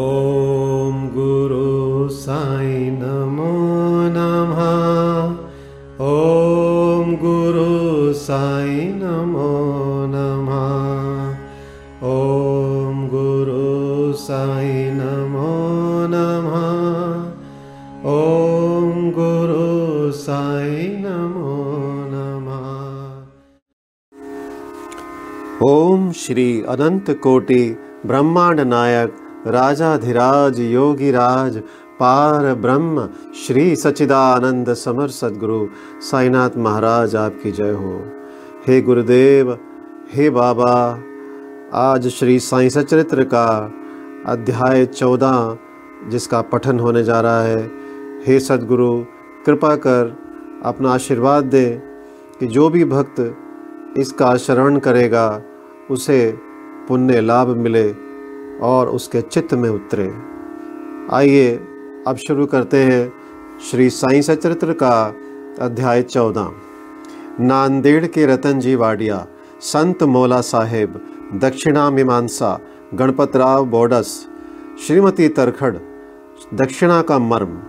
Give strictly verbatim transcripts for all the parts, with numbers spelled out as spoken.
ओम गुरु साई नमो नमः, ओम गुरु साई नमो नमः, ओम गुरु साई नमो नमः, ओम गुरु साई नमो नमः। ओम श्री अनंत कोटि ब्रह्मांड नायक राजाधिराज योगिराज पार ब्रह्म श्री सच्चिदानंद समर सदगुरु साईनाथ महाराज आपकी जय हो। हे गुरुदेव, हे बाबा, आज श्री साईं सचरित्र का अध्याय चौदह जिसका पठन होने जा रहा है, हे सदगुरु कृपा कर अपना आशीर्वाद दे कि जो भी भक्त इसका श्रवण करेगा उसे पुण्य लाभ मिले और उसके चित्त में उतरे। आइए अब शुरू करते हैं श्री साईं सचरित्र का अध्याय चौदह। नांदेड़ के रतनजी वाडिया, संत मौला साहेब, दक्षिणा मीमांसा, गणपतराव राव बोडस, श्रीमती तरखड़, दक्षिणा का मर्म।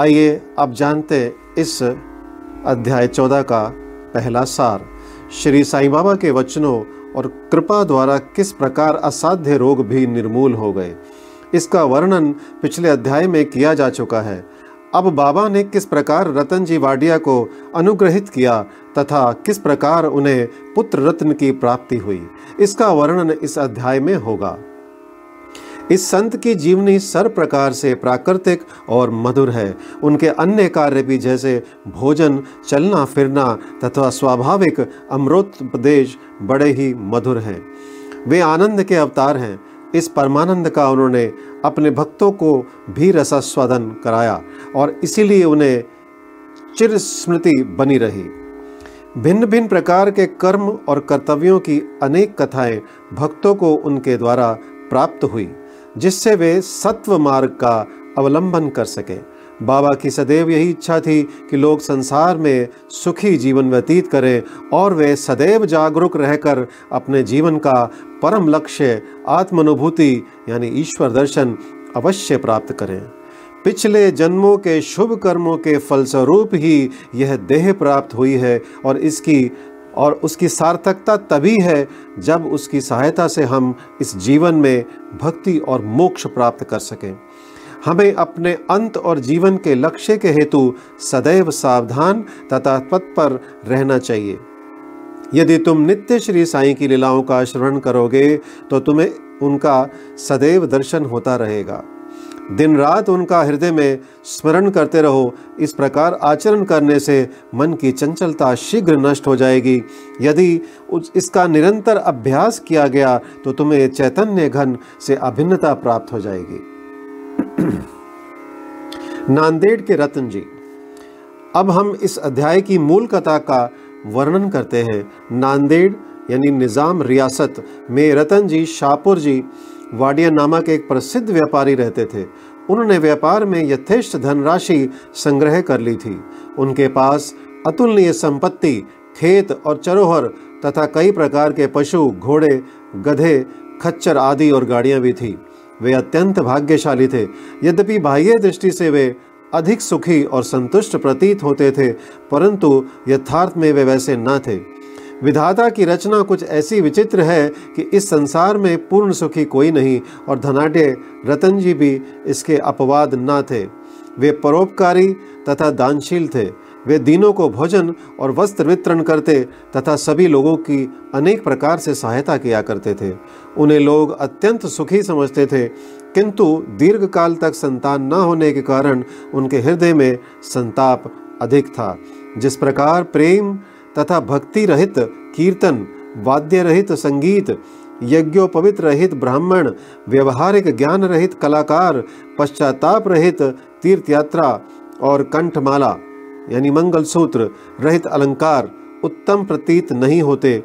आइए अब जानते इस अध्याय चौदह का पहला सार। श्री साईं बाबा के वचनों और कृपा द्वारा किस प्रकार असाध्य रोग भी निर्मूल हो गए, इसका वर्णन पिछले अध्याय में किया जा चुका है। अब बाबा ने किस प्रकार रतनजी वाडिया को अनुग्रहित किया तथा किस प्रकार उन्हें पुत्र रत्न की प्राप्ति हुई, इसका वर्णन इस अध्याय में होगा। इस संत की जीवनी सर्व प्रकार से प्राकृतिक और मधुर है। उनके अन्य कार्य भी जैसे भोजन, चलना फिरना तथा स्वाभाविक अमृतोपदेश बड़े ही मधुर हैं। वे आनंद के अवतार हैं। इस परमानंद का उन्होंने अपने भक्तों को भी रसास्वादन कराया और इसीलिए उन्हें चिरस्मृति बनी रही। भिन्न भिन्न प्रकार के कर्म और कर्तव्यों की अनेक कथाएं भक्तों को उनके द्वारा प्राप्त हुई, जिससे वे सत्व मार्ग का अवलंबन कर सके। बाबा की सदैव यही इच्छा थी कि लोग संसार में सुखी जीवन व्यतीत करें और वे सदैव जागरूक रहकर अपने जीवन का परम लक्ष्य आत्मानुभूति यानी ईश्वर दर्शन अवश्य प्राप्त करें। पिछले जन्मों के शुभ कर्मों के फलस्वरूप ही यह देह प्राप्त हुई है और इसकी और उसकी सार्थकता तभी है जब उसकी सहायता से हम इस जीवन में भक्ति और मोक्ष प्राप्त कर सकें। हमें अपने अंत और जीवन के लक्ष्य के हेतु सदैव सावधान तथा तत्पर रहना चाहिए। यदि तुम नित्य श्री साईं की लीलाओं का श्रवण करोगे तो तुम्हें उनका सदैव दर्शन होता रहेगा। दिन रात उनका हृदय में स्मरण करते रहो। इस प्रकार आचरण करने से मन की चंचलता शीघ्र नष्ट हो जाएगी। यदि इसका निरंतर अभ्यास किया गया तो तुम्हें चैतन्य घन से अभिन्नता प्राप्त हो जाएगी। नांदेड़ के रतन जी। अब हम इस अध्याय की मूल कथा का वर्णन करते हैं। नांदेड़ यानी निज़ाम रियासत में रतन जी शाहपुर जी वाडिया नामक एक प्रसिद्ध व्यापारी रहते थे। उन्होंने व्यापार में यथेष्ट धनराशि संग्रह कर ली थी। उनके पास अतुलनीय संपत्ति, खेत और चरोहर तथा कई प्रकार के पशु, घोड़े, गधे, खच्चर आदि और गाड़ियां भी थी। वे अत्यंत भाग्यशाली थे। यद्यपि बाह्य दृष्टि से वे अधिक सुखी और संतुष्ट प्रतीत होते थे, परंतु यथार्थ में वे वैसे न थे। विधाता की रचना कुछ ऐसी विचित्र है कि इस संसार में पूर्ण सुखी कोई नहीं और धनाढ्य रतन जी भी इसके अपवाद ना थे। वे परोपकारी तथा दानशील थे। वे दीनों को भोजन और वस्त्र वितरण करते तथा सभी लोगों की अनेक प्रकार से सहायता किया करते थे। उन्हें लोग अत्यंत सुखी समझते थे, किंतु दीर्घ काल तक संतान न होने के कारण उनके हृदय में संताप अधिक था। जिस प्रकार प्रेम तथा भक्ति रहित कीर्तन, वाद्य रहित संगीत, यज्ञोपवित रहित ब्राह्मण, व्यवहारिक ज्ञान रहित कलाकार, पश्चाताप रहित तीर्थ यात्रा और कंठमाला यानी मंगलसूत्र रहित अलंकार उत्तम प्रतीत नहीं होते,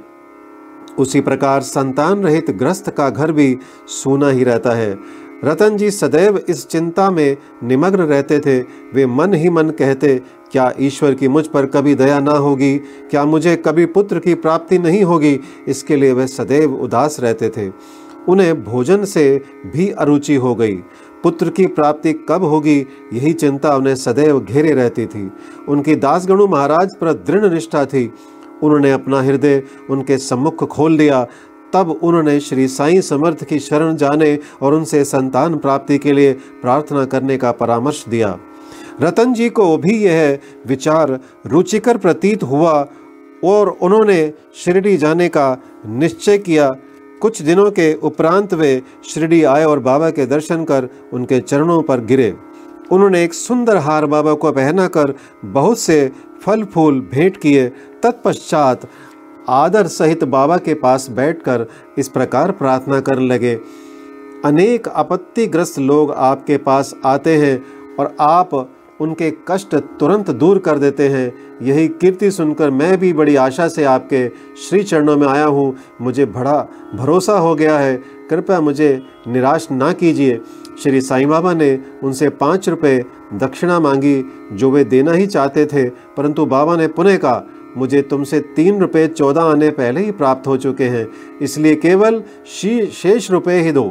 उसी प्रकार संतान रहित ग्रस्त का घर भी सूना ही रहता है। रतन जी सदैव इस चिंता में निमग्न रहते थे। वे मन ही मन कहते, क्या ईश्वर की मुझ पर कभी दया ना होगी? क्या मुझे कभी पुत्र की प्राप्ति नहीं होगी? इसके लिए वे सदैव उदास रहते थे। उन्हें भोजन से भी अरुचि हो गई। पुत्र की प्राप्ति कब होगी, यही चिंता उन्हें सदैव घेरे रहती थी। उनकी दासगणु महाराज पर दृढ़ निष्ठा थी। उन्होंने अपना हृदय उनके सम्मुख खोल दिया। तब उन्होंने श्री साईं समर्थ की शरण जाने और उनसे संतान प्राप्ति के लिए प्रार्थना करने का परामर्श दिया। रतन जी को भी यह विचार रुचिकर प्रतीत हुआ और उन्होंने शिरडी जाने का निश्चय किया। कुछ दिनों के उपरांत वे शिरडी आए और बाबा के दर्शन कर उनके चरणों पर गिरे। उन्होंने एक सुंदर हार बाबा को पहनाकर बहुत से फल फूल भेंट किए। तत्पश्चात आदर सहित बाबा के पास बैठकर इस प्रकार प्रार्थना करने लगे, अनेक आपत्तिग्रस्त लोग आपके पास आते हैं और आप उनके कष्ट तुरंत दूर कर देते हैं। यही कीर्ति सुनकर मैं भी बड़ी आशा से आपके श्री चरणों में आया हूँ। मुझे बड़ा भरोसा हो गया है, कृपया मुझे निराश ना कीजिए। श्री साईं बाबा ने उनसे पाँच रुपये दक्षिणा मांगी जो वे देना ही चाहते थे, परंतु बाबा ने पुनः कहा, मुझे तुमसे तीन रुपये चौदह आने पहले ही प्राप्त हो चुके हैं, इसलिए केवल शेष रुपये ही दो।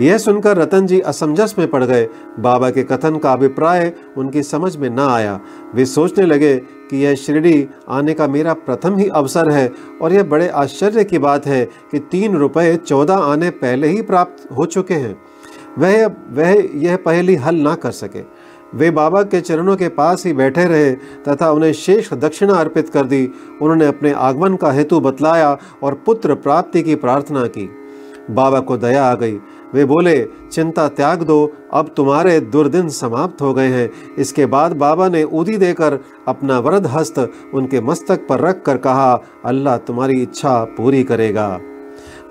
यह सुनकर रतन जी असमंजस में पड़ गए। बाबा के कथन का अभिप्राय उनकी समझ में ना आया। वे सोचने लगे कि यह शिरडी आने का मेरा प्रथम ही अवसर है और यह बड़े आश्चर्य की बात है कि तीन रुपये चौदह आने पहले ही प्राप्त हो चुके हैं। वह वह यह पहली हल ना कर सके। वे बाबा के चरणों के पास ही बैठे रहे तथा उन्हें शेष दक्षिणा अर्पित कर दी। उन्होंने अपने आगमन का हेतु बतलाया और पुत्र प्राप्ति की प्रार्थना की। बाबा को दया आ गई। वे बोले, चिंता त्याग दो, अब तुम्हारे दुर्दिन समाप्त हो गए हैं। इसके बाद बाबा ने उदी देकर अपना वरद हस्त उनके मस्तक पर रख कर कहा, अल्लाह तुम्हारी इच्छा पूरी करेगा।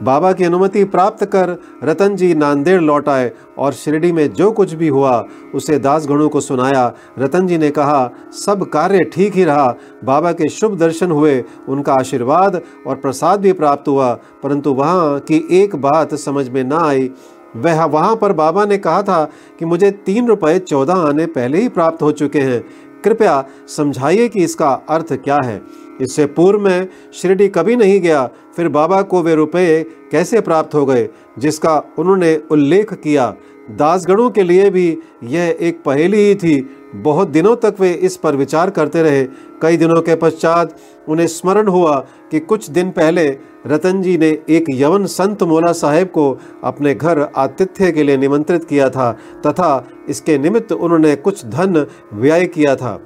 बाबा की अनुमति प्राप्त कर रतन जी नांदेड़ लौट आए और शिरडी में जो कुछ भी हुआ उसे दासगणों को सुनाया। रतन जी ने कहा, सब कार्य ठीक ही रहा। बाबा के शुभ दर्शन हुए, उनका आशीर्वाद और प्रसाद भी प्राप्त हुआ, परंतु वहाँ की एक बात समझ में ना आई। वह वहाँ पर बाबा ने कहा था कि मुझे तीन रुपये चौदह आने पहले ही प्राप्त हो चुके हैं, कृपया समझाइए कि इसका अर्थ क्या है। इससे पूर्व में शिरडी कभी नहीं गया, फिर बाबा को वे रुपये कैसे प्राप्त हो गए जिसका उन्होंने उल्लेख किया। दासगणों के लिए भी यह एक पहेली ही थी। बहुत दिनों तक वे इस पर विचार करते रहे। कई दिनों के पश्चात उन्हें स्मरण हुआ कि कुछ दिन पहले रतन जी ने एक यवन संत मौला साहेब को अपने घर आतिथ्य के लिए निमंत्रित किया था तथा इसके निमित्त उन्होंने कुछ धन व्यय किया था।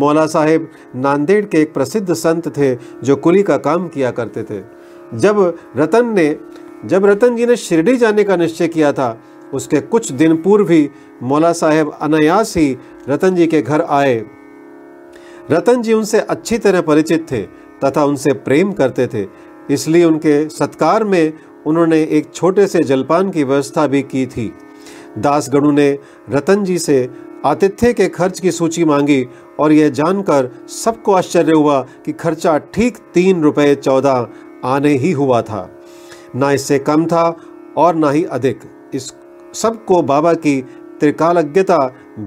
मौला साहेब नांदेड़ के एक प्रसिद्ध संत थे जो कुली का काम किया करते थे। जब रतन ने जब रतन जी ने शिरडी जाने का निश्चय किया था, उसके कुछ दिन पूर्व ही मौला साहेब अनायास ही रतन जी के घर आए। रतन जी उनसे अच्छी तरह परिचित थे तथा उनसे प्रेम करते थे, इसलिए उनके सत्कार में उन्होंने एक छोटे से जलपान की व्यवस्था भी की थी। दासगणु ने रतन जी से आतिथ्य के खर्च की सूची मांगी और यह जानकर सबको आश्चर्य हुआ कि खर्चा ठीक तीन रुपये चौदह आने ही हुआ था, ना इससे कम था और ना ही अधिक। इस सबको बाबा की त्रिकालज्ञता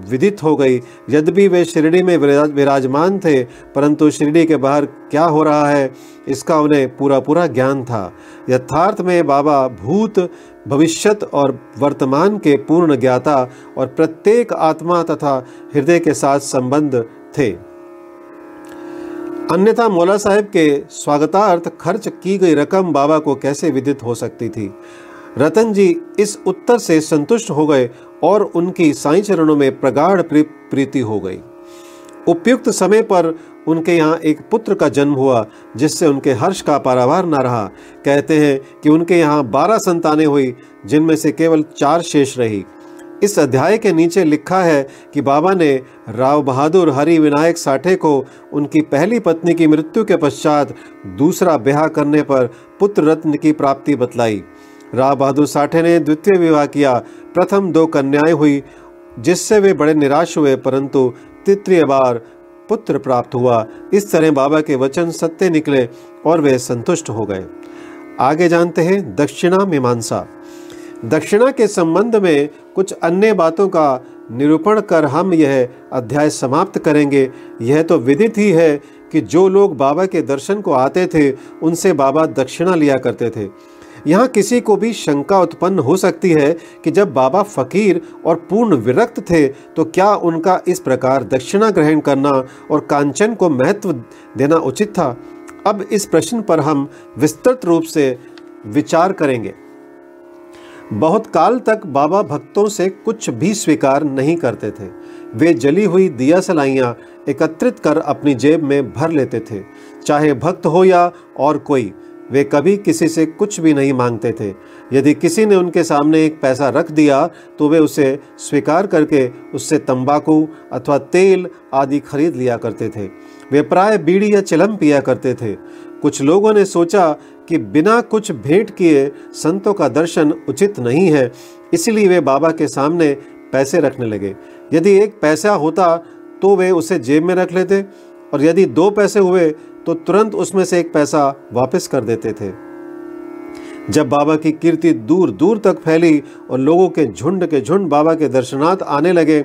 विदित हो गई। यद्यपि वे शिरडी में विराजमान थे, परंतु शिरडी के बाहर क्या हो रहा है इसका उन्हें पूरा पूरा ज्ञान था। यथार्थ में बाबा भूत, भविष्यत और वर्तमान के पूर्ण ज्ञाता और प्रत्येक आत्मा तथा हृदय के साथ संबंध थे। अन्यथा मौला साहेब के स्वागतार्थ खर्च की गई रकम बाबा को कैसे विदित हो सकती थी। रतन जी इस उत्तर से संतुष्ट हो गए और उनकी साईं चरणों में प्रगाढ़ प्रीति हो गई। उपयुक्त समय पर उनके यहाँ एक पुत्र का जन्म हुआ जिससे उनके हर्ष का पारावार न रहा। कहते हैं कि उनके यहाँ बारह संतानें हुई जिनमें से केवल चार शेष रही। इस अध्याय के नीचे लिखा है कि बाबा ने राव बहादुर हरि विनायक साठे को उनकी पहली पत्नी की मृत्यु के पश्चात दूसरा ब्याह करने पर पुत्र रत्न की प्राप्ति बतलाई। राव बहादुर साठे ने द्वितीय विवाह किया। प्रथम दो कन्याएं हुई जिससे वे बड़े निराश हुए, परंतु तृतीय बार पुत्र प्राप्त हुआ। इस तरह बाबा के वचन सत्य निकले और वे संतुष्ट हो गए। आगे जानते हैं दक्षिणा मीमांसा। दक्षिणा के संबंध में कुछ अन्य बातों का निरूपण कर हम यह अध्याय समाप्त करेंगे। यह तो विदित ही है कि जो लोग बाबा के दर्शन को आते थे उनसे बाबा दक्षिणा लिया करते थे। यहाँ किसी को भी शंका उत्पन्न हो सकती है कि जब बाबा फकीर और पूर्ण विरक्त थे तो क्या उनका इस प्रकार दक्षिणा ग्रहण करना और कांचन को महत्व देना उचित था। अब इस प्रश्न पर हम विस्तृत रूप से विचार करेंगे। बहुत काल तक बाबा भक्तों से कुछ भी स्वीकार नहीं करते थे। वे जली हुई दिया सलाइयाँ एकत्रित कर अपनी जेब में भर लेते थे। चाहे भक्त हो या और कोई, वे कभी किसी से कुछ भी नहीं मांगते थे। यदि किसी ने उनके सामने एक पैसा रख दिया तो वे उसे स्वीकार करके उससे तंबाकू अथवा तेल आदि खरीद लिया करते थे। वे प्राय बीड़ी या चिलम पिया करते थे। कुछ लोगों ने सोचा कि बिना कुछ भेंट किए संतों का दर्शन उचित नहीं है, इसलिए वे बाबा के सामने पैसे रखने लगे। यदि एक पैसा होता तो वे उसे जेब में रख लेते और यदि दो पैसे हुए तो तुरंत उसमें से एक पैसा वापस कर देते थे। जब बाबा की कीर्ति दूर दूर तक फैली और लोगों के झुंड के झुंड बाबा के दर्शनार्थ आने लगे,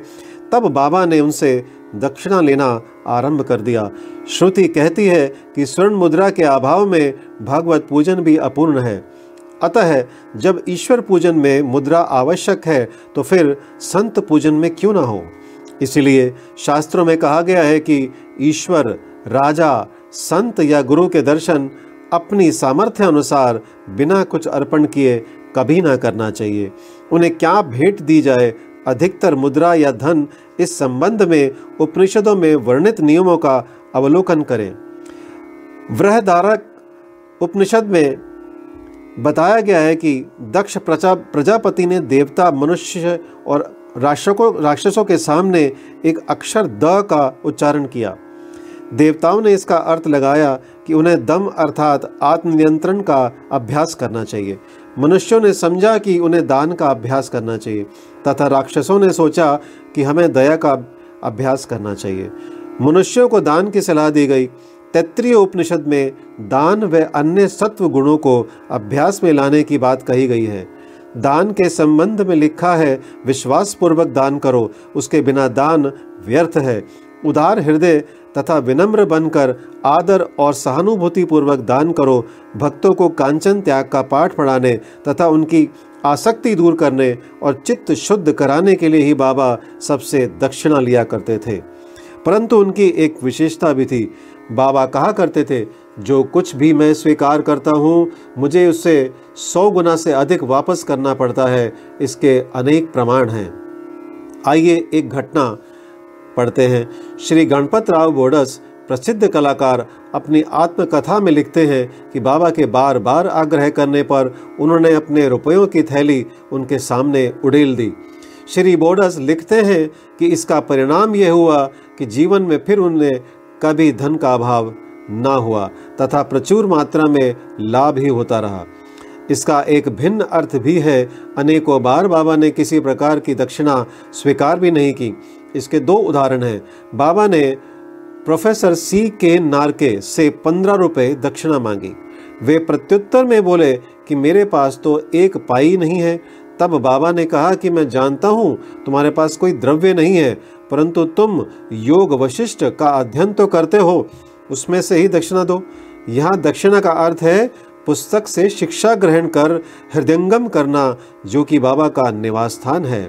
तब बाबा ने उनसे दक्षिणा लेना आरंभ कर दिया। श्रुति कहती है कि स्वर्ण मुद्रा के अभाव में भागवत पूजन भी अपूर्ण है। अतः जब ईश्वर पूजन में मुद्रा आवश्यक है तो फिर संत पूजन में क्यों ना हो। इसलिए शास्त्रों में कहा गया है कि ईश्वर, राजा, संत या गुरु के दर्शन अपनी सामर्थ्य अनुसार बिना कुछ अर्पण किए कभी ना करना चाहिए। उन्हें क्या भेंट दी जाए, अधिकतर मुद्रा या धन। इस संबंध में उपनिषदों में वर्णित नियमों का अवलोकन करें। बृहदारण्यक उपनिषद में बताया गया है कि दक्ष प्रजा प्रजापति ने देवता, मनुष्य और राक्षसों राक्षसों के सामने एक अक्षर द का उच्चारण किया। देवताओं ने इसका अर्थ लगाया कि उन्हें दम अर्थात आत्मनियंत्रण का अभ्यास करना चाहिए। मनुष्यों ने समझा कि उन्हें दान का अभ्यास करना चाहिए तथा राक्षसों ने सोचा कि हमें दया का अभ्यास करना चाहिए। मनुष्यों को दान की सलाह दी गई। तैत्तिरीय उपनिषद में दान व अन्य सत्व गुणों को अभ्यास में लाने की बात कही गई है। दान के संबंध में लिखा है, विश्वासपूर्वक दान करो, उसके बिना दान व्यर्थ है। उदार हृदय तथा विनम्र बनकर आदर और सहानुभूति पूर्वक दान करो। भक्तों को कांचन त्याग का पाठ पढ़ाने तथा उनकी आसक्ति दूर करने और चित्त शुद्ध कराने के लिए ही बाबा सबसे दक्षिणा लिया करते थे। परंतु उनकी एक विशेषता भी थी। बाबा कहा करते थे, जो कुछ भी मैं स्वीकार करता हूँ मुझे उससे सौ गुना से अधिक वापस करना पड़ता है। इसके अनेक प्रमाण हैं। आइए एक घटना पढ़ते हैं। श्री गणपतराव राव बोडस, प्रसिद्ध कलाकार, अपनी आत्मकथा में लिखते हैं कि बाबा के बार बार आग्रह करने पर उन्होंने अपने रुपयों की थैली उनके सामने उड़ेल दी। श्री बोडस लिखते हैं कि इसका परिणाम यह हुआ कि जीवन में फिर उन्हें कभी धन का अभाव ना हुआ तथा प्रचुर मात्रा में लाभ ही होता रहा। इसका एक भिन्न अर्थ भी है। अनेकों बार बाबा ने किसी प्रकार की दक्षिणा स्वीकार भी नहीं की। इसके दो उदाहरण हैं। बाबा ने प्रोफेसर सी के नारके से पंद्रह रुपये दक्षिणा मांगी। वे प्रत्युत्तर में बोले कि मेरे पास तो एक पाई नहीं है। तब बाबा ने कहा कि मैं जानता हूँ तुम्हारे पास कोई द्रव्य नहीं है, परंतु तुम योग वशिष्ठ का अध्ययन तो करते हो, उसमें से ही दक्षिणा दो। यहाँ दक्षिणा का अर्थ है पुस्तक से शिक्षा ग्रहण कर हृदयंगम करना, जो कि बाबा का निवास स्थान है।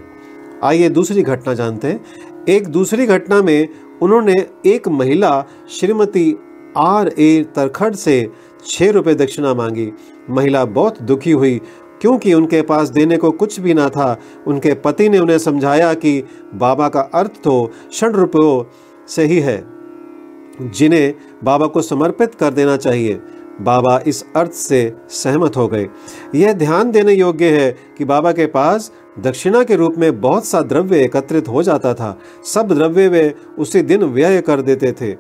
आइए दूसरी घटना जानते हैं। एक दूसरी घटना में उन्होंने एक महिला श्रीमती आर ए तरखड़ से छः रुपये दक्षिणा मांगी। महिला बहुत दुखी हुई क्योंकि उनके पास देने को कुछ भी ना था। उनके पति ने उन्हें समझाया कि बाबा का अर्थ तो षण रुपयों से ही है, जिन्हें बाबा को समर्पित कर देना चाहिए। बाबा इस अर्थ से सहमत हो गए। यह ध्यान देने योग्य है कि बाबा के पास दक्षिणा के रूप में बहुत सा द्रव्य एकत्रित हो जाता था। सब द्रव्य वे उसी दिन व्यय कर देते थे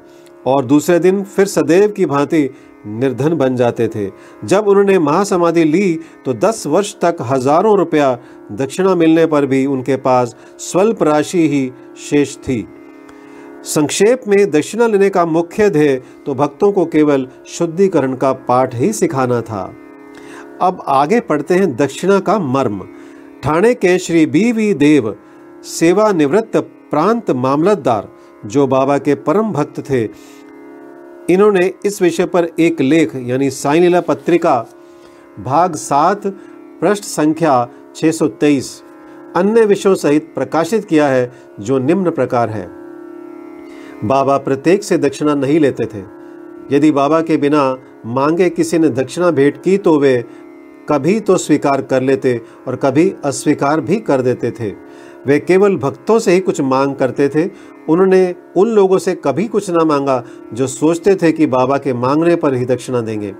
और दूसरे दिन फिर सदैव की भांति निर्धन बन जाते थे। जब उन्होंने महासमाधि ली तो दस वर्ष तक हजारों रुपया दक्षिणा मिलने पर भी उनके पास स्वल्प राशि ही शेष थी। संक्षेप में दक्षिणा लेने का मुख्य ध्येय तो भक्तों को केवल शुद्धिकरण का पाठ ही सिखाना था। अब आगे पढ़ते हैं दक्षिणा का मर्म। ठाणे के श्री बीवी देव, सेवानिवृत्त प्रांत मामलतदार, जो बाबा के परम भक्त थे, इन्होंने इस विषय पर एक लेख यानी साई लीला पत्रिका भाग सात पृष्ठ संख्या छह सौ तेईस, अन्य विषयों सहित प्रकाशित किया है, जो निम्न प्रकार है। बाबा प्रत्येक से दक्षिणा नहीं लेते थे। यदि बाबा के बिना मांगे किसी ने दक्षिणा भेंट की तो वे कभी तो स्वीकार कर लेते और कभी अस्वीकार भी कर देते थे। वे केवल भक्तों से ही कुछ मांग करते थे। उन्होंने उन लोगों से कभी कुछ ना मांगा जो सोचते थे कि बाबा के मांगने पर ही दक्षिणा देंगे।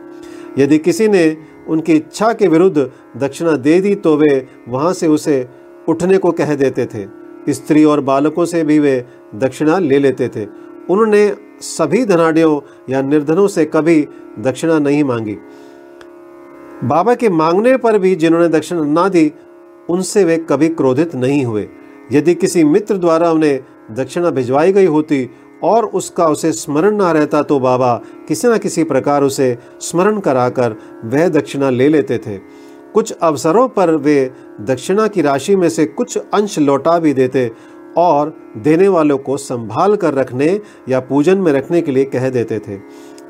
यदि किसी ने उनकी इच्छा के विरुद्ध दक्षिणा दे दी तो वे वहाँ से उसे उठने को कह देते थे। स्त्री और बालकों से भी वे दक्षिणा ले लेते थे। उन्होंने सभी धनाढ़ियों या निर्धनों से कभी दक्षिणा नहीं मांगी। बाबा के मांगने पर भी जिन्होंने दक्षिणा ना दी उनसे वे कभी क्रोधित नहीं हुए। यदि किसी मित्र द्वारा उन्हें दक्षिणा भिजवाई गई होती और उसका उसे स्मरण ना रहता तो बाबा किसी न किसी प्रकार उसे स्मरण कराकर वह दक्षिणा ले लेते थे। कुछ अवसरों पर वे दक्षिणा की राशि में से कुछ अंश लौटा भी देते और देने वालों को संभाल कर रखने या पूजन में रखने के लिए कह देते थे।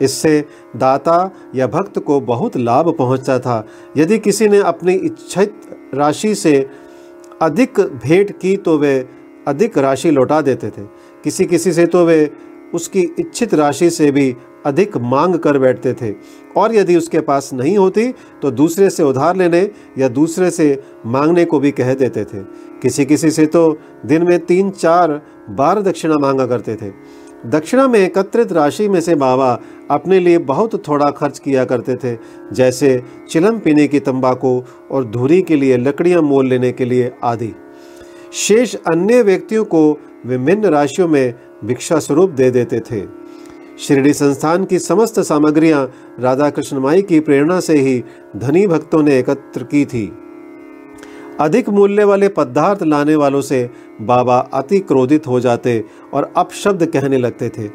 इससे दाता या भक्त को बहुत लाभ पहुंचता था। यदि किसी ने अपनी इच्छित राशि से अधिक भेंट की तो वे अधिक राशि लौटा देते थे। किसी किसी से तो वे उसकी इच्छित राशि से भी अधिक मांग कर बैठते थे, और यदि उसके पास नहीं होती तो दूसरे से उधार लेने या दूसरे से मांगने को भी कह देते थे। किसी किसी से तो दिन में तीन चार बार दक्षिणा मांगा करते थे। दक्षिणा में एकत्रित राशि में से बाबा अपने लिए बहुत थोड़ा खर्च किया करते थे, जैसे चिलम पीने की तंबाकू और धूरी के लिए लकड़ियां मोल लेने के लिए आदि। शेष अन्य व्यक्तियों को विभिन्न राशियों में भिक्षा स्वरूप दे देते थे। शिरडी संस्थान की समस्त सामग्रियां राधा कृष्ण माई की प्रेरणा से ही धनी भक्तों ने एकत्र की थी। अधिक मूल्य वाले पदार्थ लाने वालों से बाबा अति क्रोधित हो जाते और अपशब्द कहने लगते थे।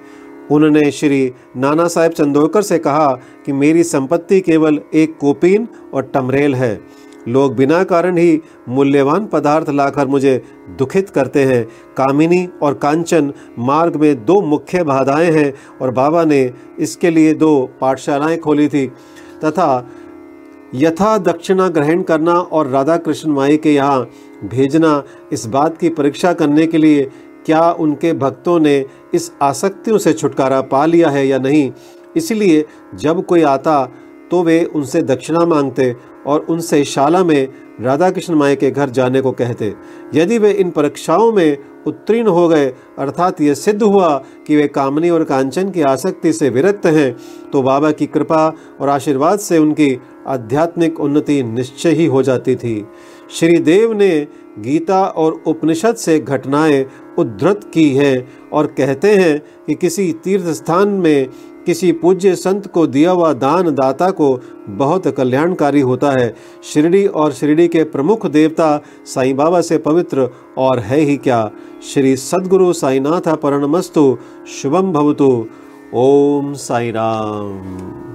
उन्होंने श्री नाना साहेब चंदोकर से कहा कि मेरी संपत्ति केवल एक कोपीन और टमरेल है। लोग बिना कारण ही मूल्यवान पदार्थ लाकर मुझे दुखित करते हैं। कामिनी और कांचन मार्ग में दो मुख्य बाधाएं हैं और बाबा ने इसके लिए दो पाठशालाएं खोली थी तथा यथा दक्षिणा ग्रहण करना और राधा कृष्ण माई के यहाँ भेजना, इस बात की परीक्षा करने के लिए क्या उनके भक्तों ने इस आसक्तियों से छुटकारा पा लिया है या नहीं। इसलिए जब कोई आता तो वे उनसे दक्षिणा मांगते और उनसे शाला में राधा कृष्ण माई के घर जाने को कहते। यदि वे इन परीक्षाओं में उत्तीर्ण हो गए, अर्थात ये सिद्ध हुआ कि वे कामनी और कांचन की आसक्ति से विरक्त हैं, तो बाबा की कृपा और आशीर्वाद से उनकी आध्यात्मिक उन्नति निश्चय ही हो जाती थी। श्री देव ने गीता और उपनिषद से घटनाएं उद्धृत की हैं और कहते हैं कि किसी तीर्थ स्थान में किसी पूज्य संत को दिया हुआ दान दाता को बहुत कल्याणकारी होता है। शिरडी और शिरडी के प्रमुख देवता साईं बाबा से पवित्र और है ही क्या। श्री सदगुरु साईनाथ शरणमस्तु, शुभम भवतु। ओम साई राम।